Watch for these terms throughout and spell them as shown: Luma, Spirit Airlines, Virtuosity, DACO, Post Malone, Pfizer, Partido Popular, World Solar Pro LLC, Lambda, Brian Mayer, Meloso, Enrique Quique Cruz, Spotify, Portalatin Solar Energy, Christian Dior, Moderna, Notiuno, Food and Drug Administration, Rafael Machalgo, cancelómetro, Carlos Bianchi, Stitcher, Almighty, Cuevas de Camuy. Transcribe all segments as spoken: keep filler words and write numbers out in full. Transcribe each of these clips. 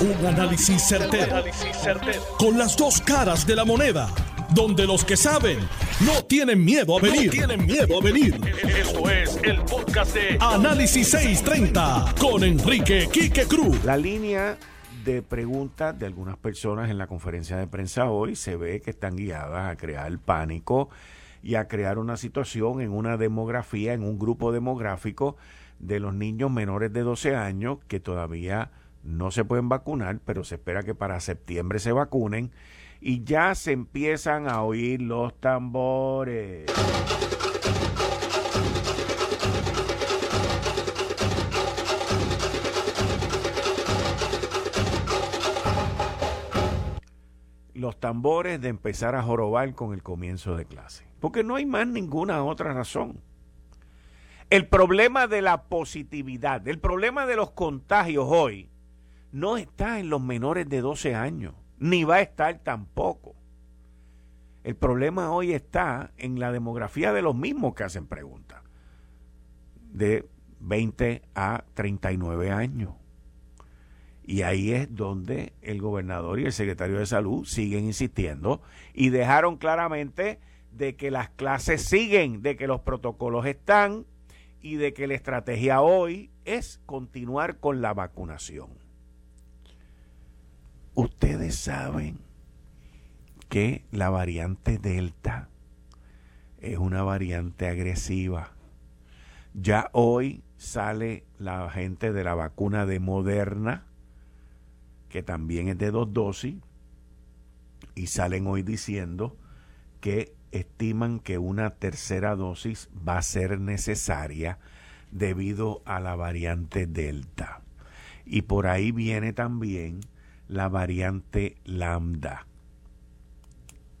Un análisis certero, con las dos caras de la moneda, donde los que saben no tienen miedo a venir. No tienen miedo a venir. Esto es el podcast de Análisis seiscientos treinta con Enrique Quique Cruz. La línea de preguntas de algunas personas en la conferencia de prensa hoy se ve que están guiadas a crear pánico y a crear una situación en una demografía, en un grupo demográfico de los niños menores de doce años que todavía no se pueden vacunar, pero se espera que para septiembre se vacunen, y ya se empiezan a oír los tambores. Los tambores de empezar a jorobar con el comienzo de clase. Porque no hay más ninguna otra razón. El problema de la positividad, el problema de los contagios hoy, no está en los menores de doce años, ni va a estar tampoco. El problema hoy está en la demografía de los mismos que hacen preguntas, de veinte a treinta y nueve años. Y ahí es donde el gobernador y el secretario de Salud siguen insistiendo y dejaron claramente de que las clases siguen, de que los protocolos están y de que la estrategia hoy es continuar con la vacunación. Ustedes saben que la variante Delta es una variante agresiva. Ya hoy sale la gente de la vacuna de Moderna, que también es de dos dosis, y salen hoy diciendo que estiman que una tercera dosis va a ser necesaria debido a la variante Delta. Y por ahí viene también la variante Lambda.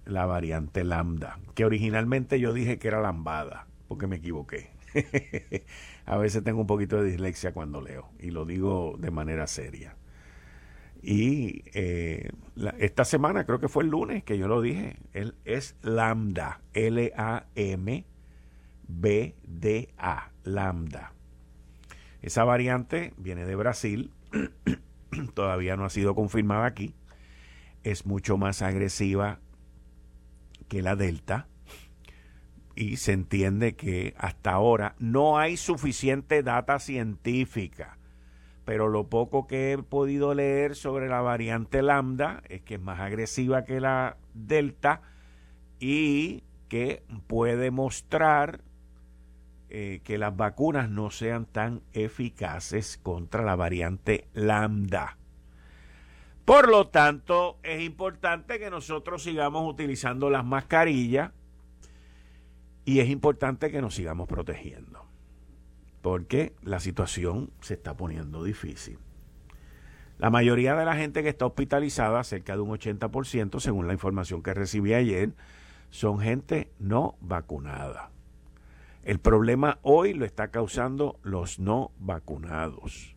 La variante Lambda, que originalmente yo dije que era lambada, porque me equivoqué. A veces tengo un poquito de dislexia cuando leo, y lo digo de manera seria. Y eh, la, esta semana, creo que fue el lunes que yo lo dije, él es Lambda, L A M B D A, Lambda. Esa variante viene de Brasil, todavía no ha sido confirmada aquí, es mucho más agresiva que la Delta y se entiende que hasta ahora no hay suficiente data científica. Pero lo poco que he podido leer sobre la variante Lambda es que es más agresiva que la Delta y que puede mostrar eh, que las vacunas no sean tan eficaces contra la variante Lambda. Por lo tanto, es importante que nosotros sigamos utilizando las mascarillas y es importante que nos sigamos protegiendo, porque la situación se está poniendo difícil. La mayoría de la gente que está hospitalizada, cerca de un ochenta por ciento, según la información que recibí ayer, son gente no vacunada. El problema hoy lo está causando los no vacunados.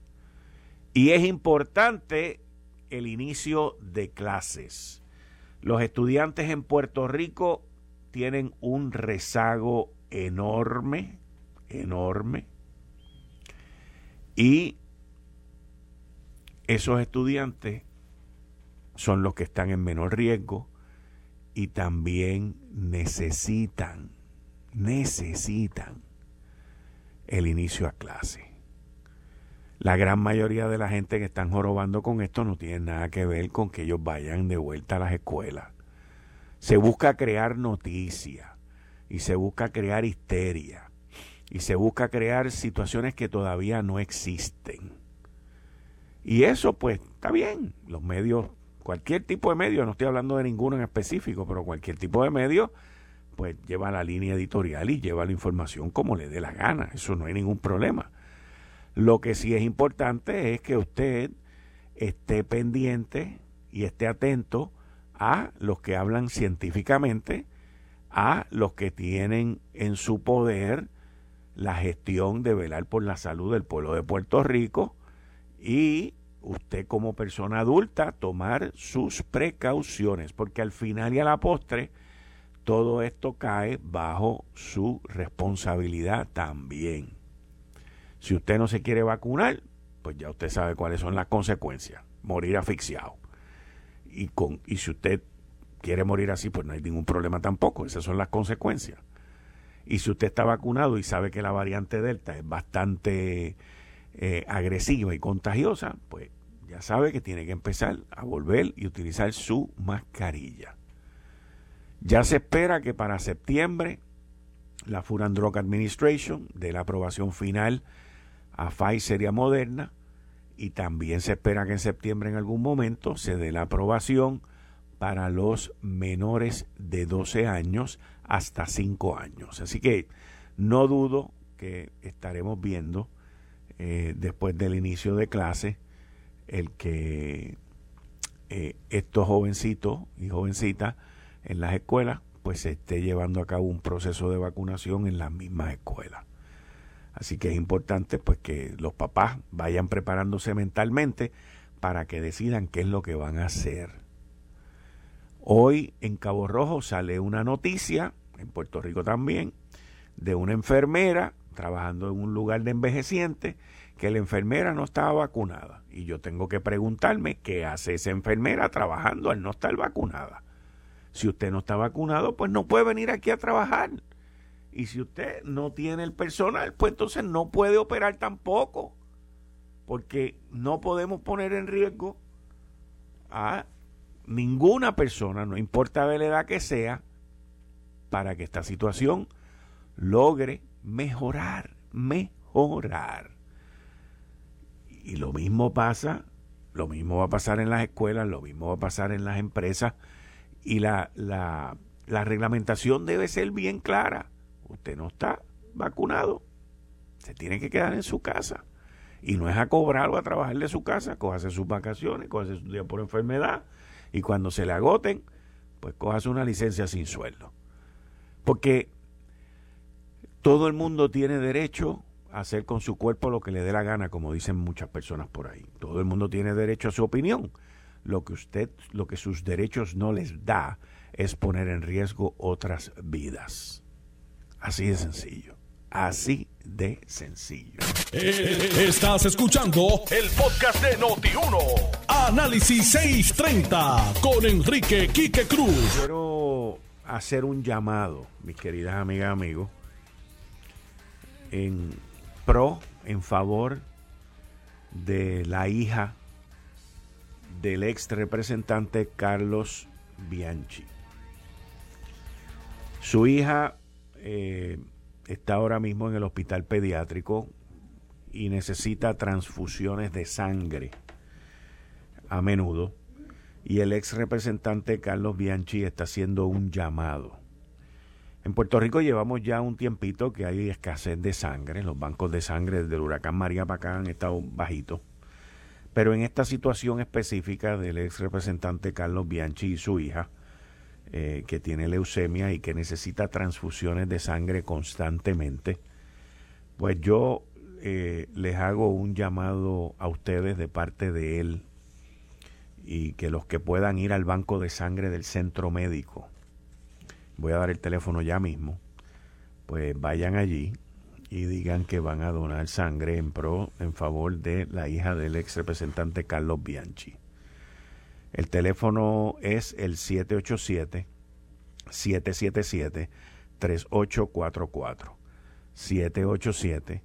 Y es importante el inicio de clases. Los estudiantes en Puerto Rico tienen un rezago enorme, enorme, y esos estudiantes son los que están en menor riesgo y también necesitan, necesitan el inicio a clase. La gran mayoría de la gente que están jorobando con esto no tiene nada que ver con que ellos vayan de vuelta a las escuelas. Se busca crear noticia y se busca crear histeria. Y se busca crear situaciones que todavía no existen. Y eso, pues, está bien. Los medios, cualquier tipo de medio, no estoy hablando de ninguno en específico, pero cualquier tipo de medio, pues, lleva la línea editorial y lleva la información como le dé la gana. Eso no hay ningún problema. Lo que sí es importante es que usted esté pendiente y esté atento a los que hablan científicamente, a los que tienen en su poder la gestión de velar por la salud del pueblo de Puerto Rico y usted como persona adulta tomar sus precauciones, porque al final y a la postre todo esto cae bajo su responsabilidad también. Si usted no se quiere vacunar, pues ya usted sabe cuáles son las consecuencias. Morir asfixiado. Y, con, y si usted quiere morir así, pues no hay ningún problema tampoco. Esas son las consecuencias. Y si usted está vacunado y sabe que la variante Delta es bastante eh, agresiva y contagiosa, pues ya sabe que tiene que empezar a volver y utilizar su mascarilla. Ya se espera que para septiembre la Food and Drug Administration dé la aprobación final a Pfizer y a Moderna, y también se espera que en septiembre en algún momento se dé la aprobación para los menores de doce años hasta cinco años. Así que no dudo que estaremos viendo eh, después del inicio de clase el que eh, estos jovencitos y jovencitas en las escuelas pues se esté llevando a cabo un proceso de vacunación en las mismas escuelas. Así que es importante pues que los papás vayan preparándose mentalmente para que decidan qué es lo que van a hacer. Hoy en Cabo Rojo sale una noticia, en Puerto Rico también, de una enfermera trabajando en un lugar de envejecientes, que la enfermera no estaba vacunada. Y yo tengo que preguntarme qué hace esa enfermera trabajando al no estar vacunada. Si usted no está vacunado, pues no puede venir aquí a trabajar. Y si usted no tiene el personal, pues entonces no puede operar tampoco, porque no podemos poner en riesgo a ninguna persona, no importa de la edad que sea, para que esta situación logre mejorar, mejorar. Y lo mismo pasa, lo mismo va a pasar en las escuelas, lo mismo va a pasar en las empresas, y la, la, la reglamentación debe ser bien clara. Usted no está vacunado, se tiene que quedar en su casa. Y no es a cobrar o a trabajar de su casa. Cójase sus vacaciones, cójase su día por enfermedad, y cuando se le agoten, pues cójase una licencia sin sueldo. Porque todo el mundo tiene derecho a hacer con su cuerpo lo que le dé la gana, como dicen muchas personas por ahí. Todo el mundo tiene derecho a su opinión. Lo que usted, lo que sus derechos no les da es poner en riesgo otras vidas. Así de sencillo, así de sencillo. Estás escuchando el podcast de Noti uno. Análisis seiscientos treinta con Enrique Quique Cruz. Quiero hacer un llamado, mis queridas amigas y amigos, en pro, en favor de la hija del ex representante Carlos Bianchi. Su hija... Eh, está ahora mismo en el hospital pediátrico y necesita transfusiones de sangre a menudo, y el ex representante Carlos Bianchi está haciendo un llamado. En Puerto Rico llevamos ya un tiempito que hay escasez de sangre. Los bancos de sangre desde el huracán María para acá han estado bajitos, pero en esta situación específica del ex representante Carlos Bianchi y su hija, Eh, que tiene leucemia y que necesita transfusiones de sangre constantemente, pues yo eh, les hago un llamado a ustedes de parte de él, y que los que puedan ir al banco de sangre del centro médico, voy a dar el teléfono ya mismo, pues vayan allí y digan que van a donar sangre en pro, en favor de la hija del ex representante Carlos Bianchi. El teléfono es el siete ocho siete, siete siete siete, tres ocho cuatro cuatro. siete ocho siete,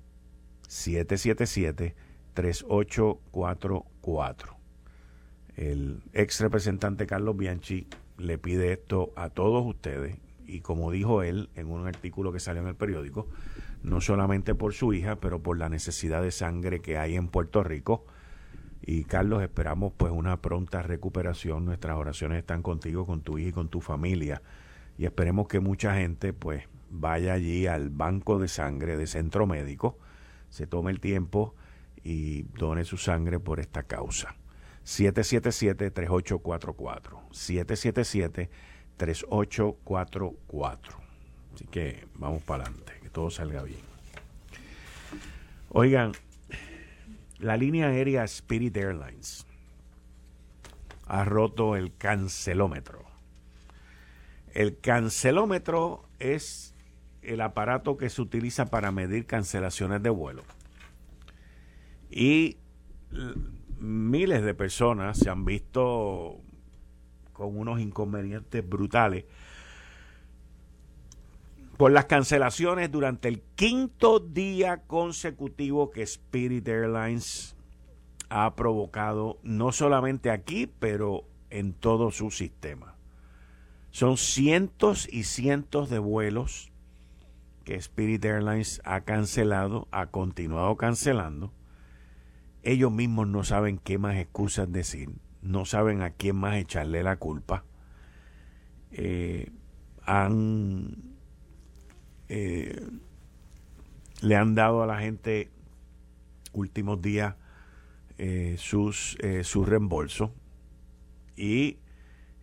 siete siete siete, tres ocho cuatro cuatro. El ex representante Carlos Bianchi le pide esto a todos ustedes, y como dijo él en un artículo que salió en el periódico, no solamente por su hija, pero por la necesidad de sangre que hay en Puerto Rico. Y Carlos, esperamos pues una pronta recuperación. Nuestras oraciones están contigo, con tu hija y con tu familia, y esperemos que mucha gente pues vaya allí al banco de sangre de centro médico, se tome el tiempo y done su sangre por esta causa. siete siete siete, tres ocho cuatro cuatro, siete siete siete, tres ocho cuatro cuatro. Así que vamos para adelante, que todo salga bien. Oigan, la línea aérea Spirit Airlines ha roto el cancelómetro. El cancelómetro es el aparato que se utiliza para medir cancelaciones de vuelo. Y miles de personas se han visto con unos inconvenientes brutales por las cancelaciones durante el quinto día consecutivo que Spirit Airlines ha provocado, no solamente aquí, pero en todo su sistema. Son cientos y cientos de vuelos que Spirit Airlines ha cancelado, ha continuado cancelando. Ellos mismos no saben qué más excusas decir, no saben a quién más echarle la culpa. Eh, han... Eh, le han dado a la gente últimos días eh, sus eh, sus reembolsos y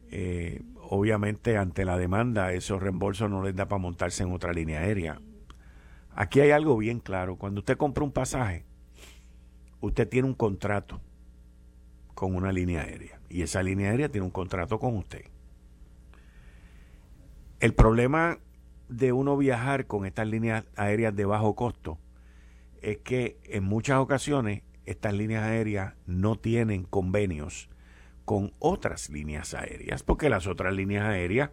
eh, obviamente ante la demanda esos reembolsos no les da para montarse en otra línea aérea. Aquí hay algo bien claro: cuando usted compra un pasaje, usted tiene un contrato con una línea aérea y esa línea aérea tiene un contrato con usted. El problema de uno viajar con estas líneas aéreas de bajo costo es que en muchas ocasiones estas líneas aéreas no tienen convenios con otras líneas aéreas, porque las otras líneas aéreas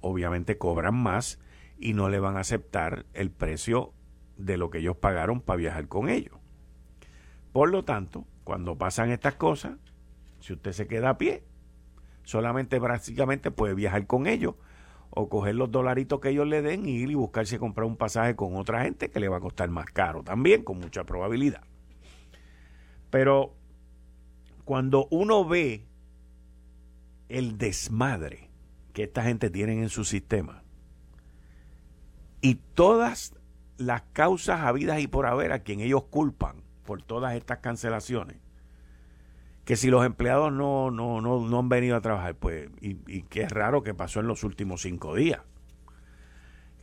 obviamente cobran más y no le van a aceptar el precio de lo que ellos pagaron para viajar con ellos. Por lo tanto, cuando pasan estas cosas, si usted se queda a pie, solamente prácticamente puede viajar con ellos o coger los dolaritos que ellos le den y ir y buscarse y comprar un pasaje con otra gente que le va a costar más caro también, con mucha probabilidad. Pero cuando uno ve el desmadre que esta gente tiene en su sistema y todas las causas habidas y por haber a quien ellos culpan por todas estas cancelaciones, que si los empleados no, no, no, no han venido a trabajar, pues, y, y que es raro que pasó en los últimos cinco días.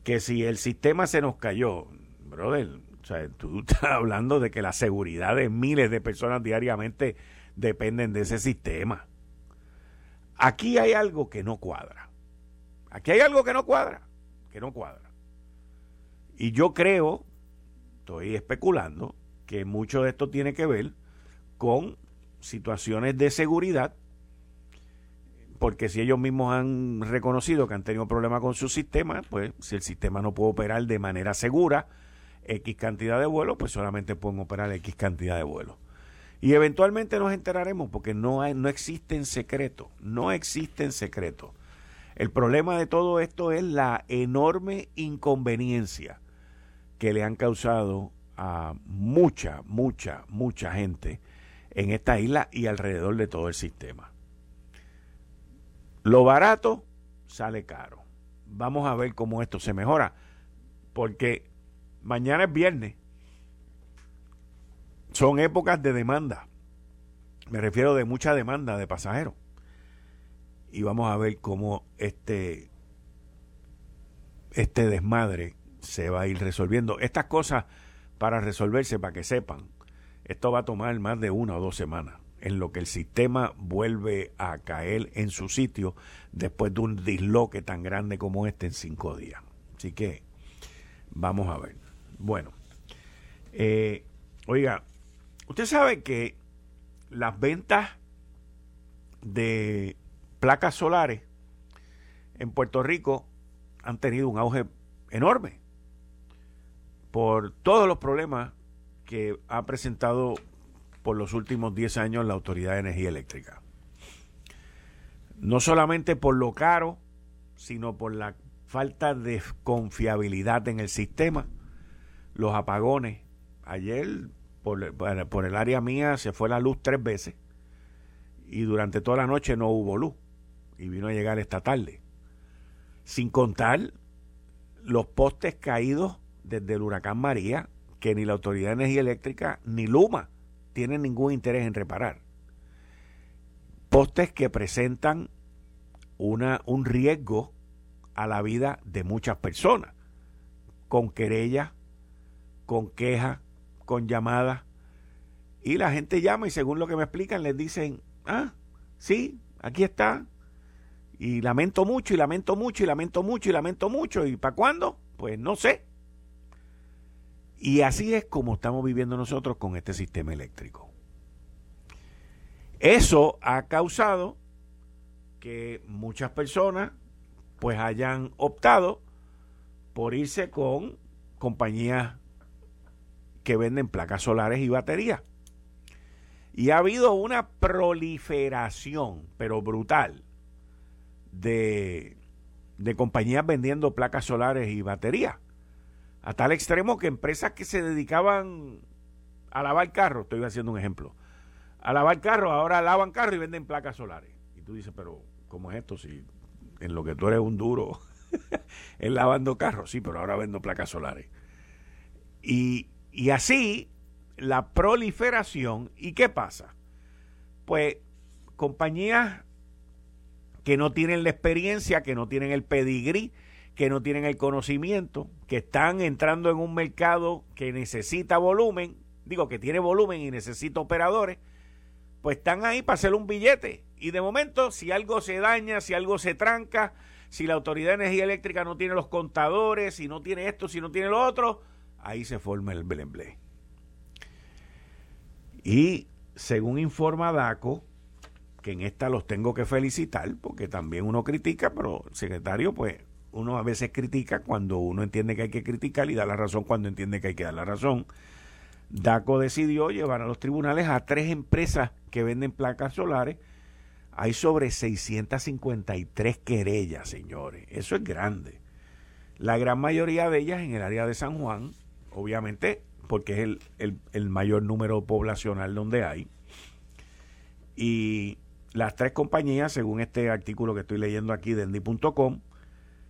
Que si el sistema se nos cayó, brother, o sea, tú estás hablando de que la seguridad de miles de personas diariamente dependen de ese sistema. Aquí hay algo que no cuadra. Aquí hay algo que no cuadra, que no cuadra. Y yo creo, estoy especulando, que mucho de esto tiene que ver con situaciones de seguridad, porque si ellos mismos han reconocido que han tenido problemas con su sistema, pues si el sistema no puede operar de manera segura X cantidad de vuelos, pues solamente pueden operar X cantidad de vuelos. Y eventualmente nos enteraremos, porque no hay, no existen secretos, no existen secretos. El problema de todo esto es la enorme inconveniencia que le han causado a mucha, mucha, mucha gente en esta isla y alrededor de todo el sistema. Lo barato sale caro. Vamos a ver cómo esto se mejora, porque mañana es viernes. Son épocas de demanda. Me refiero de mucha demanda de pasajeros. Y vamos a ver cómo este, este desmadre se va a ir resolviendo. Estas cosas, para resolverse, para que sepan, esto va a tomar más de una o dos semanas en lo que el sistema vuelve a caer en su sitio después de un disloque tan grande como este en cinco días. Así que vamos a ver. Bueno, eh, oiga, usted sabe que las ventas de placas solares en Puerto Rico han tenido un auge enorme por todos los problemas que ha presentado por los últimos diez años la Autoridad de Energía Eléctrica. No solamente por lo caro, sino por la falta de confiabilidad en el sistema, los apagones. Ayer, por, por el área mía, se fue la luz tres veces y durante toda la noche no hubo luz y vino a llegar esta tarde. Sin contar los postes caídos desde el huracán María, que ni la Autoridad de Energía Eléctrica ni Luma tienen ningún interés en reparar. Postes que presentan una, un riesgo a la vida de muchas personas, con querellas, con quejas, con llamadas. Y la gente llama y según lo que me explican les dicen, ah, sí, aquí está. Y lamento mucho, y lamento mucho, y lamento mucho, y lamento mucho. ¿Y para cuándo? Pues no sé. Y así es como estamos viviendo nosotros con este sistema eléctrico. Eso ha causado que muchas personas pues hayan optado por irse con compañías que venden placas solares y baterías. Y ha habido una proliferación, pero brutal, de, de compañías vendiendo placas solares y baterías. A tal extremo que empresas que se dedicaban a lavar carros, estoy haciendo un ejemplo, a lavar carros, ahora lavan carros y venden placas solares. Y tú dices, pero ¿cómo es esto? Si en lo que tú eres un duro es lavando carros, sí, pero ahora vendo placas solares. Y, y así la proliferación. ¿Y qué pasa? Pues compañías que no tienen la experiencia, que no tienen el pedigrí, que no tienen el conocimiento, que están entrando en un mercado que necesita volumen, digo, que tiene volumen y necesita operadores, pues están ahí para hacer un billete. Y de momento, si algo se daña, si algo se tranca, si la Autoridad de Energía Eléctrica no tiene los contadores, si no tiene esto, si no tiene lo otro, ahí se forma el blemble. Y según informa DACO, que en esta los tengo que felicitar, porque también uno critica, pero el secretario, pues, uno a veces critica cuando uno entiende que hay que criticar y da la razón cuando entiende que hay que dar la razón. DACO decidió llevar a los tribunales a tres empresas que venden placas solares. Hay sobre seiscientas cincuenta y tres querellas, señores. Eso es grande. La gran mayoría de ellas en el área de San Juan, obviamente, porque es el, el, el mayor número poblacional donde hay. Y las tres compañías, según este artículo que estoy leyendo aquí de endi punto com,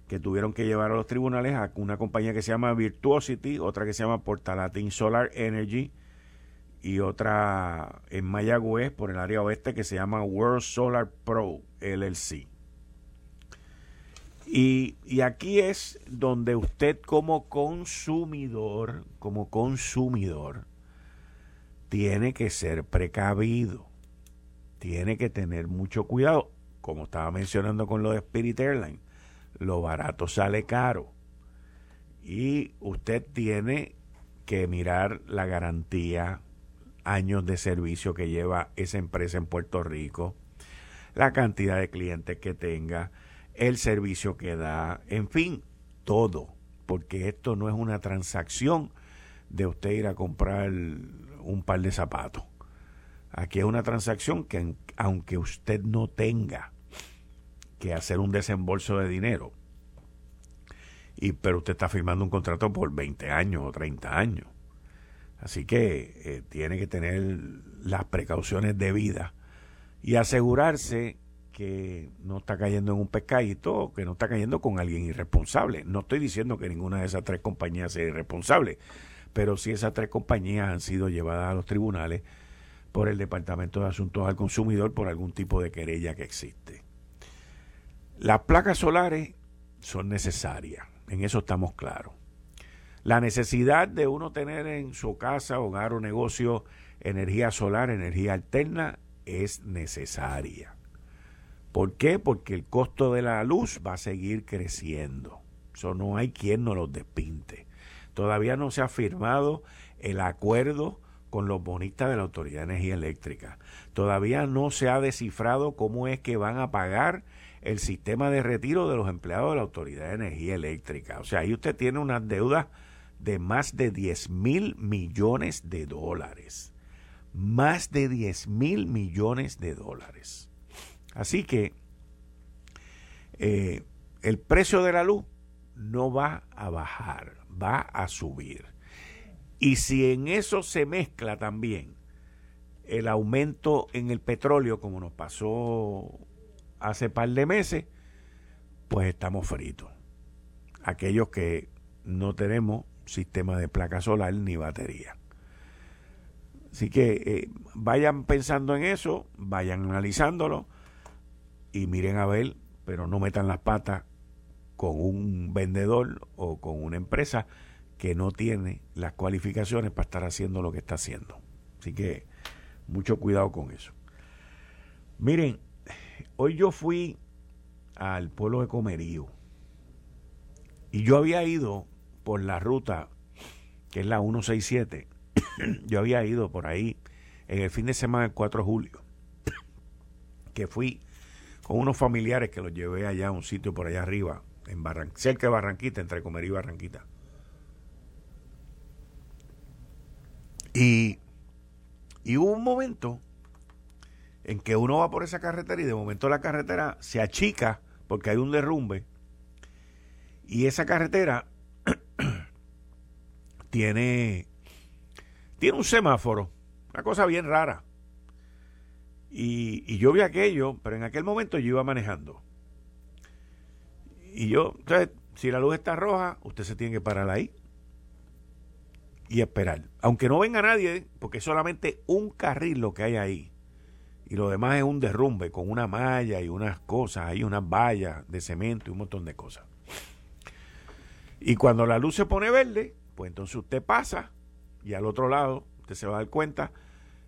que tuvieron que llevar a los tribunales a una compañía que se llama Virtuosity, otra que se llama Portalatin Solar Energy y otra en Mayagüez por el área oeste que se llama World Solar Pro L L C. Y, y aquí es donde usted como consumidor, como consumidor, tiene que ser precavido, tiene que tener mucho cuidado, como estaba mencionando con lo de Spirit Airlines. Lo barato sale caro y usted tiene que mirar la garantía, años de servicio que lleva esa empresa en Puerto Rico, la cantidad de clientes que tenga, el servicio que da, en fin, todo, porque esto no es una transacción de usted ir a comprar un par de zapatos. Aquí es una transacción que aunque usted no tenga que hacer un desembolso de dinero, y pero usted está firmando un contrato por veinte años o treinta años, así que eh, tiene que tener las precauciones debidas y asegurarse que no está cayendo en un pescadito, que no está cayendo con alguien irresponsable. No estoy diciendo que ninguna de esas tres compañías sea irresponsable, pero sí esas tres compañías han sido llevadas a los tribunales por el Departamento de Asuntos al Consumidor por algún tipo de querella que existe. Las placas solares son necesarias, en eso estamos claros. La necesidad de uno tener en su casa, hogar o negocio energía solar, energía alterna, es necesaria. ¿Por qué? Porque el costo de la luz va a seguir creciendo. Eso no hay quien nos lo despinte. Todavía no se ha firmado el acuerdo con los bonistas de la Autoridad de Energía Eléctrica. Todavía no se ha descifrado cómo es que van a pagar el sistema de retiro de los empleados de la Autoridad de Energía Eléctrica. O sea, ahí usted tiene unas deudas de más de diez mil millones de dólares. Más de diez mil millones de dólares. Así que eh, el precio de la luz no va a bajar, va a subir. Y si en eso se mezcla también el aumento en el petróleo, como nos pasó hace par de meses, pues estamos fritos. Aquellos que no tenemos sistema de placa solar ni batería. Así que eh, vayan pensando en eso, vayan analizándolo y miren a ver, pero no metan las patas con un vendedor o con una empresa que no tiene las cualificaciones para estar haciendo lo que está haciendo. Así que mucho cuidado con eso. Miren, hoy yo fui al pueblo de Comerío y yo había ido por la ruta que es la ciento sesenta y siete. Yo había ido por ahí en el fin de semana del cuatro de julio que fui con unos familiares que los llevé allá a un sitio por allá arriba, en Barran- cerca de Barranquita, entre Comerío y Barranquita. Y, y hubo un momento en que uno va por esa carretera y de momento la carretera se achica porque hay un derrumbe, y esa carretera tiene, tiene un semáforo, una cosa bien rara. Y, y yo vi aquello, pero en aquel momento yo iba manejando. Y yo, entonces, si la luz está roja, usted se tiene que parar ahí y esperar. Aunque no venga nadie, porque es solamente un carril lo que hay ahí. Y lo demás es un derrumbe con una malla y unas cosas, hay unas vallas de cemento y un montón de cosas. Y cuando la luz se pone verde, pues entonces usted pasa y al otro lado usted se va a dar cuenta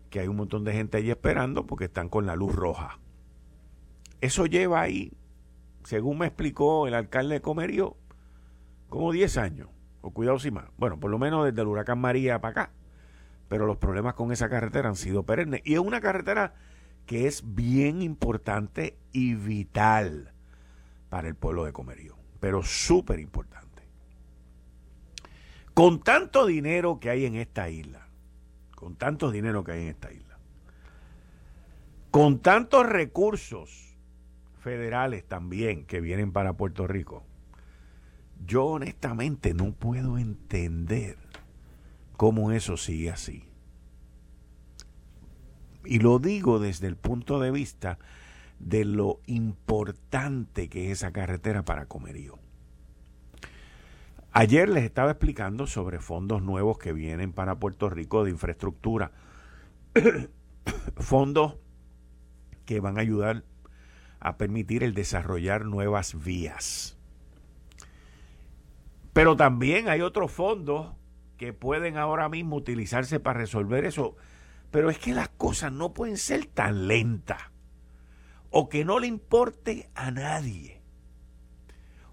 que hay un montón de gente allí esperando porque están con la luz roja. Eso lleva ahí, según me explicó el alcalde de Comerío, como diez años, o cuidado si más. Bueno, por lo menos desde el huracán María para acá. Pero los problemas con esa carretera han sido perennes. Y es una carretera que es bien importante y vital para el pueblo de Comerío, pero súper importante. Con tanto dinero que hay en esta isla, con tanto dinero que hay en esta isla, con tantos recursos federales también que vienen para Puerto Rico, yo honestamente no puedo entender cómo eso sigue así. Y lo digo desde el punto de vista de lo importante que es esa carretera para Comerío. Ayer les estaba explicando sobre fondos nuevos que vienen para Puerto Rico de infraestructura. Fondos que van a ayudar a permitir el desarrollar nuevas vías. Pero también hay otros fondos que pueden ahora mismo utilizarse para resolver eso. Pero es que las cosas no pueden ser tan lentas. O que no le importe a nadie.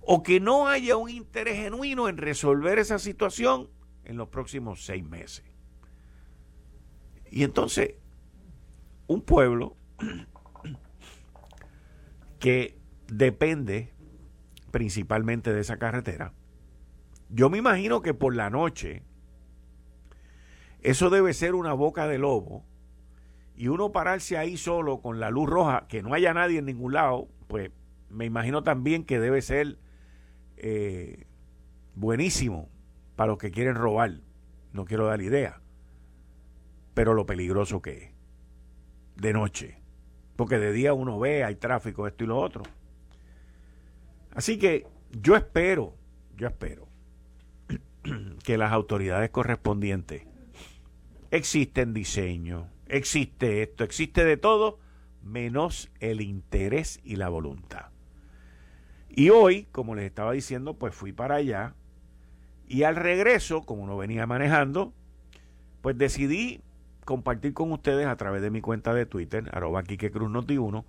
O que no haya un interés genuino en resolver esa situación en los próximos seis meses. Y entonces, un pueblo que depende principalmente de esa carretera, yo me imagino que por la noche, eso debe ser una boca de lobo, y uno pararse ahí solo con la luz roja, que no haya nadie en ningún lado, pues me imagino también que debe ser Eh, buenísimo para los que quieren robar. No quiero dar idea, pero lo peligroso que es de noche, porque de día uno ve, hay tráfico, esto y lo otro. Así que yo espero yo espero que las autoridades correspondientes, existen diseño, existe esto, existe de todo menos el interés y la voluntad. Y hoy, como les estaba diciendo, pues fui para allá y al regreso, como no venía manejando, pues decidí compartir con ustedes a través de mi cuenta de Twitter, arroba Quique Cruz Noti uno,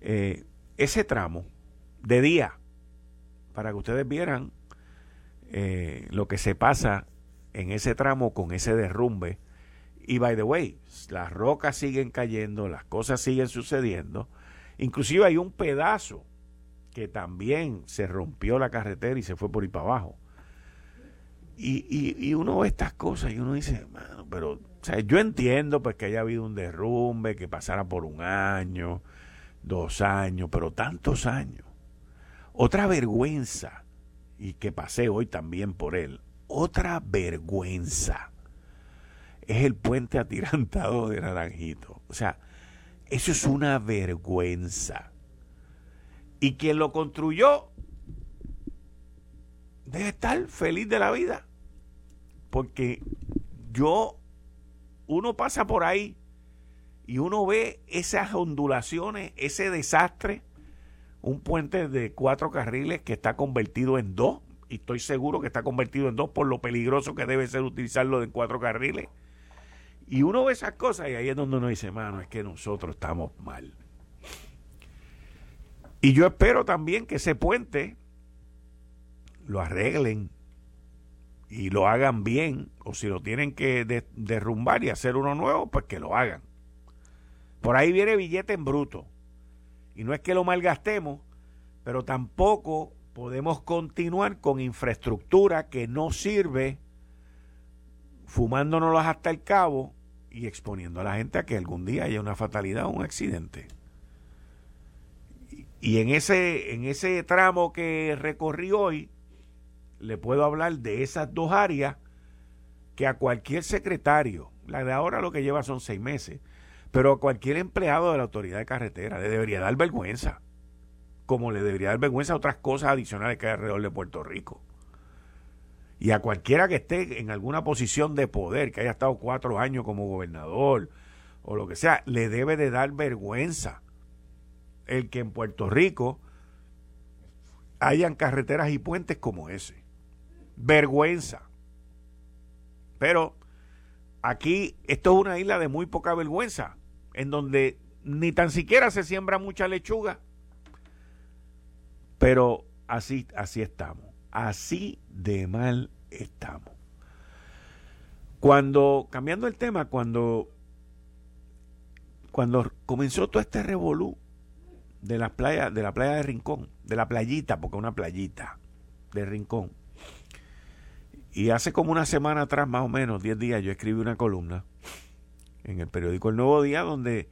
eh, ese tramo de día, para que ustedes vieran eh, lo que se pasa en ese tramo con ese derrumbe. Y by the way, las rocas siguen cayendo, las cosas siguen sucediendo, inclusive hay un pedazo que también se rompió la carretera y se fue por ahí para abajo. Y, y, y uno ve estas cosas y uno dice, mano, pero o sea, yo entiendo pues que haya habido un derrumbe, que pasara por un año, dos años, pero tantos años. Otra vergüenza, y que pasé hoy también por él, otra vergüenza es el puente atirantado de Naranjito. O sea, eso es una vergüenza. Y quien lo construyó debe estar feliz de la vida. Porque yo, uno pasa por ahí y uno ve esas ondulaciones, ese desastre, un puente de cuatro carriles que está convertido en dos, y estoy seguro que está convertido en dos por lo peligroso que debe ser utilizarlo en cuatro carriles. Y uno ve esas cosas y ahí es donde uno dice, mano, es que nosotros estamos mal. Y yo espero también que ese puente lo arreglen y lo hagan bien, o si lo tienen que de, derrumbar y hacer uno nuevo, pues que lo hagan. Por ahí viene billete en bruto. Y no es que lo malgastemos, pero tampoco podemos continuar con infraestructura que no sirve, fumándonos hasta el cabo y exponiendo a la gente a que algún día haya una fatalidad o un accidente. Y en ese, en ese tramo que recorrí hoy, le puedo hablar de esas dos áreas que a cualquier secretario, la de ahora lo que lleva son seis meses, pero a cualquier empleado de la autoridad de carretera le debería dar vergüenza, como le debería dar vergüenza a otras cosas adicionales que hay alrededor de Puerto Rico. Y a cualquiera que esté en alguna posición de poder, que haya estado cuatro años como gobernador o lo que sea, le debe de dar vergüenza el que en Puerto Rico hayan carreteras y puentes como ese. Vergüenza. Pero aquí esto es una isla de muy poca vergüenza, en donde ni tan siquiera se siembra mucha lechuga. Pero así, así estamos. Así de mal estamos. Cuando, cambiando el tema, cuando, cuando comenzó todo este revolú de las playas, de la playa de Rincón, de la playita, porque es una playita de Rincón. Y hace como una semana atrás, más o menos, diez días, yo escribí una columna en el periódico El Nuevo Día donde,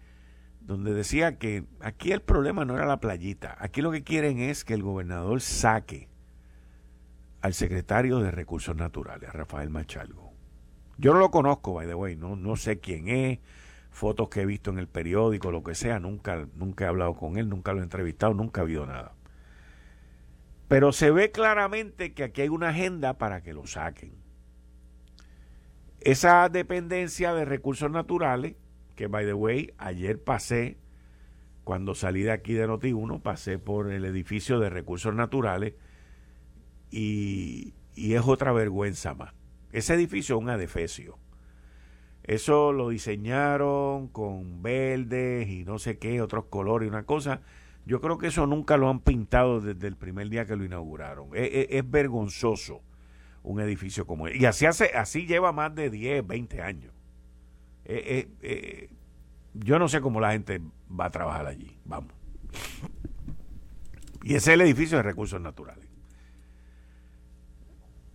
donde decía que aquí el problema no era la playita. Aquí lo que quieren es que el gobernador saque al secretario de Recursos Naturales, a Rafael Machalgo. Yo no lo conozco, by the way, no, no sé quién es, fotos que he visto en el periódico, lo que sea, nunca, nunca he hablado con él, nunca lo he entrevistado, nunca ha habido nada. Pero se ve claramente que aquí hay una agenda para que lo saquen. Esa dependencia de recursos naturales, que by the way, ayer pasé, cuando salí de aquí de Noti uno, pasé por el edificio de recursos naturales y, y es otra vergüenza más. Ese edificio es un adefesio. Eso lo diseñaron con verdes y no sé qué, otros colores y una cosa. Yo creo que eso nunca lo han pintado desde el primer día que lo inauguraron. Es, es, es vergonzoso un edificio como ese. Y así, hace, así lleva más de diez, veinte años. Eh, eh, eh, yo no sé cómo la gente va a trabajar allí. Vamos. Y ese es el edificio de recursos naturales.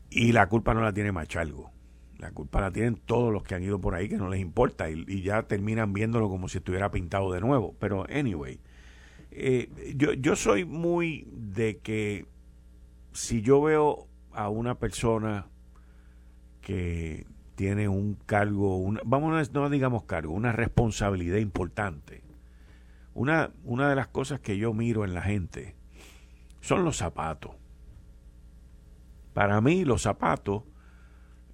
Y la culpa no la tiene Machalgo. La culpa la tienen todos los que han ido por ahí, que no les importa, y, y ya terminan viéndolo como si estuviera pintado de nuevo. Pero, anyway, eh, yo, yo soy muy de que si yo veo a una persona que tiene un cargo, una, vamos, no digamos cargo, una responsabilidad importante, una, una de las cosas que yo miro en la gente son los zapatos. Para mí, los zapatos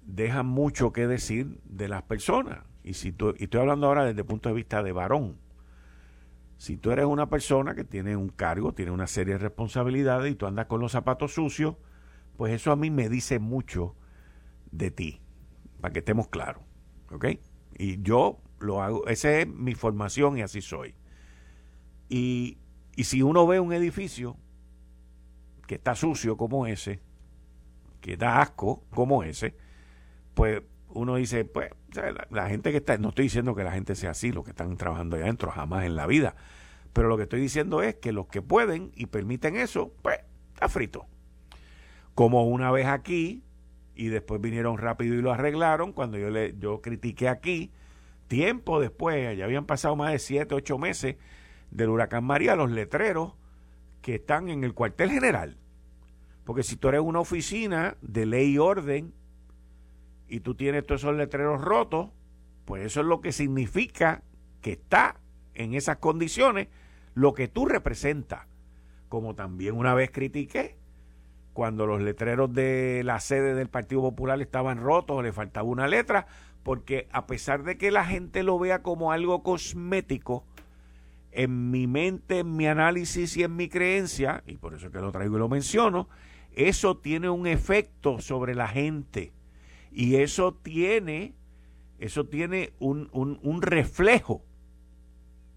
dejan mucho que decir de las personas. Y si tú, y estoy hablando ahora desde el punto de vista de varón. Si tú eres una persona que tiene un cargo, tiene una serie de responsabilidades y tú andas con los zapatos sucios, pues eso a mí me dice mucho de ti, para que estemos claros, ¿ok? Y yo lo hago, esa es mi formación y así soy. Y, y si uno ve un edificio que está sucio como ese, que da asco como ese, pues uno dice, pues la, la gente que está, no estoy diciendo que la gente sea así, los que están trabajando allá adentro, jamás en la vida, pero lo que estoy diciendo es que los que pueden y permiten eso, pues está frito. Como una vez aquí, y después vinieron rápido y lo arreglaron, cuando yo, le, yo critiqué aquí, tiempo después, ya habían pasado más de siete, ocho meses del huracán María, los letreros que están en el cuartel general. Porque si tú eres una oficina de ley y orden, y tú tienes todos esos letreros rotos, pues eso es lo que significa que está en esas condiciones lo que tú representas. Como también una vez critiqué, cuando los letreros de la sede del Partido Popular estaban rotos o le faltaba una letra, porque a pesar de que la gente lo vea como algo cosmético, en mi mente, en mi análisis y en mi creencia, y por eso es que lo traigo y lo menciono, eso tiene un efecto sobre la gente. Y eso tiene, eso tiene un, un, un reflejo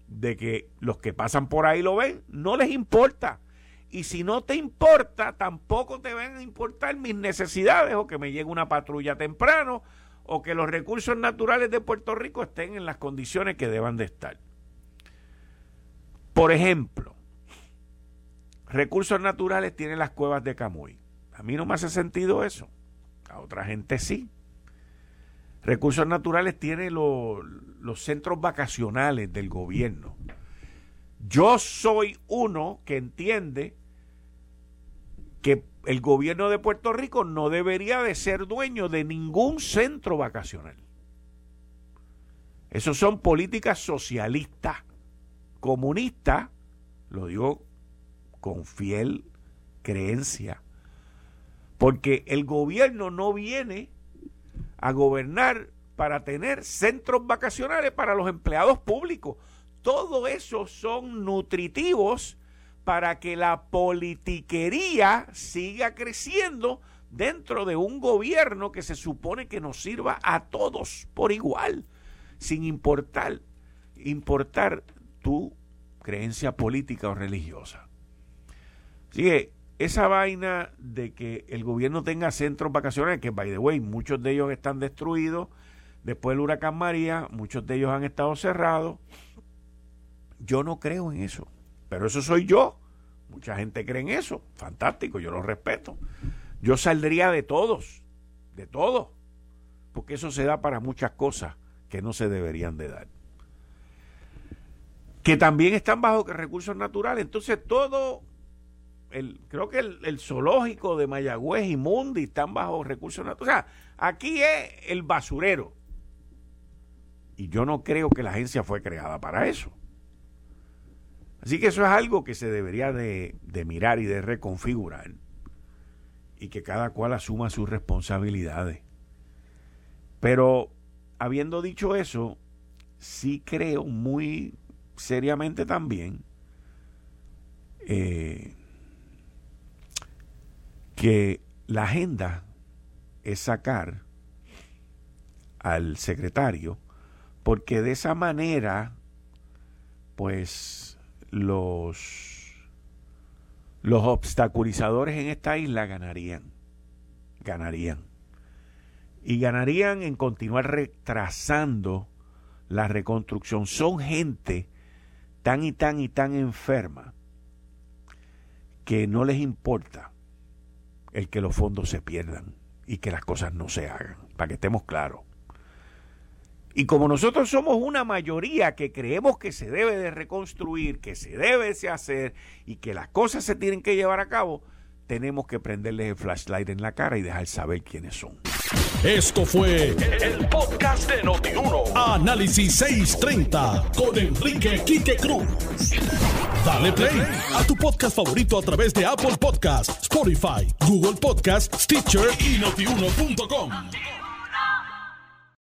de que los que pasan por ahí lo ven, no les importa. Y si no te importa, tampoco te van a importar mis necesidades o que me llegue una patrulla temprano o que los recursos naturales de Puerto Rico estén en las condiciones que deban de estar. Por ejemplo, Recursos naturales tienen las cuevas de Camuy. A mí no me hace sentido eso. A otra gente sí. Recursos naturales tiene lo, los centros vacacionales del gobierno. Yo soy uno que entiende que el gobierno de Puerto Rico no debería de ser dueño de ningún centro vacacional. Eso son políticas socialistas, comunistas, lo digo con fiel creencia, porque el gobierno no viene a gobernar para tener centros vacacionales para los empleados públicos. Todo eso son nutritivos para que la politiquería siga creciendo dentro de un gobierno que se supone que nos sirva a todos por igual, sin importar, importar tu creencia política o religiosa. Así que esa vaina de que el gobierno tenga centros vacacionales, que by the way, muchos de ellos están destruidos después del huracán María, muchos de ellos han estado cerrados, yo no creo en eso. Pero eso soy yo. Mucha gente cree en eso. Fantástico, yo lo respeto. Yo saldría de todos, de todos, porque eso se da para muchas cosas que no se deberían de dar. Que también están bajo recursos naturales. Entonces todo, el, creo que el, el zoológico de Mayagüez y Mundi están bajo recursos naturales. O sea, aquí es el basurero. Y yo no creo que la agencia fue creada para eso. Así que eso es algo que se debería de, de mirar y de reconfigurar y que cada cual asuma sus responsabilidades. Pero habiendo dicho eso, sí creo muy seriamente también eh, que la agenda es sacar al secretario, porque de esa manera, pues, los los obstaculizadores en esta isla ganarían, ganarían y ganarían en continuar retrasando la reconstrucción. Son gente tan y tan y tan enferma que no les importa el que los fondos se pierdan y que las cosas no se hagan, para que estemos claros. Y como nosotros somos una mayoría que creemos que se debe de reconstruir, que se debe de hacer y que las cosas se tienen que llevar a cabo, tenemos que prenderles el flashlight en la cara y dejar saber quiénes son. Esto fue el, el podcast de Notiuno. Análisis seiscientos treinta con Enrique Quique Cruz. Dale play a tu podcast favorito a través de Apple Podcasts, Spotify, Google Podcasts, Stitcher y notiuno punto com.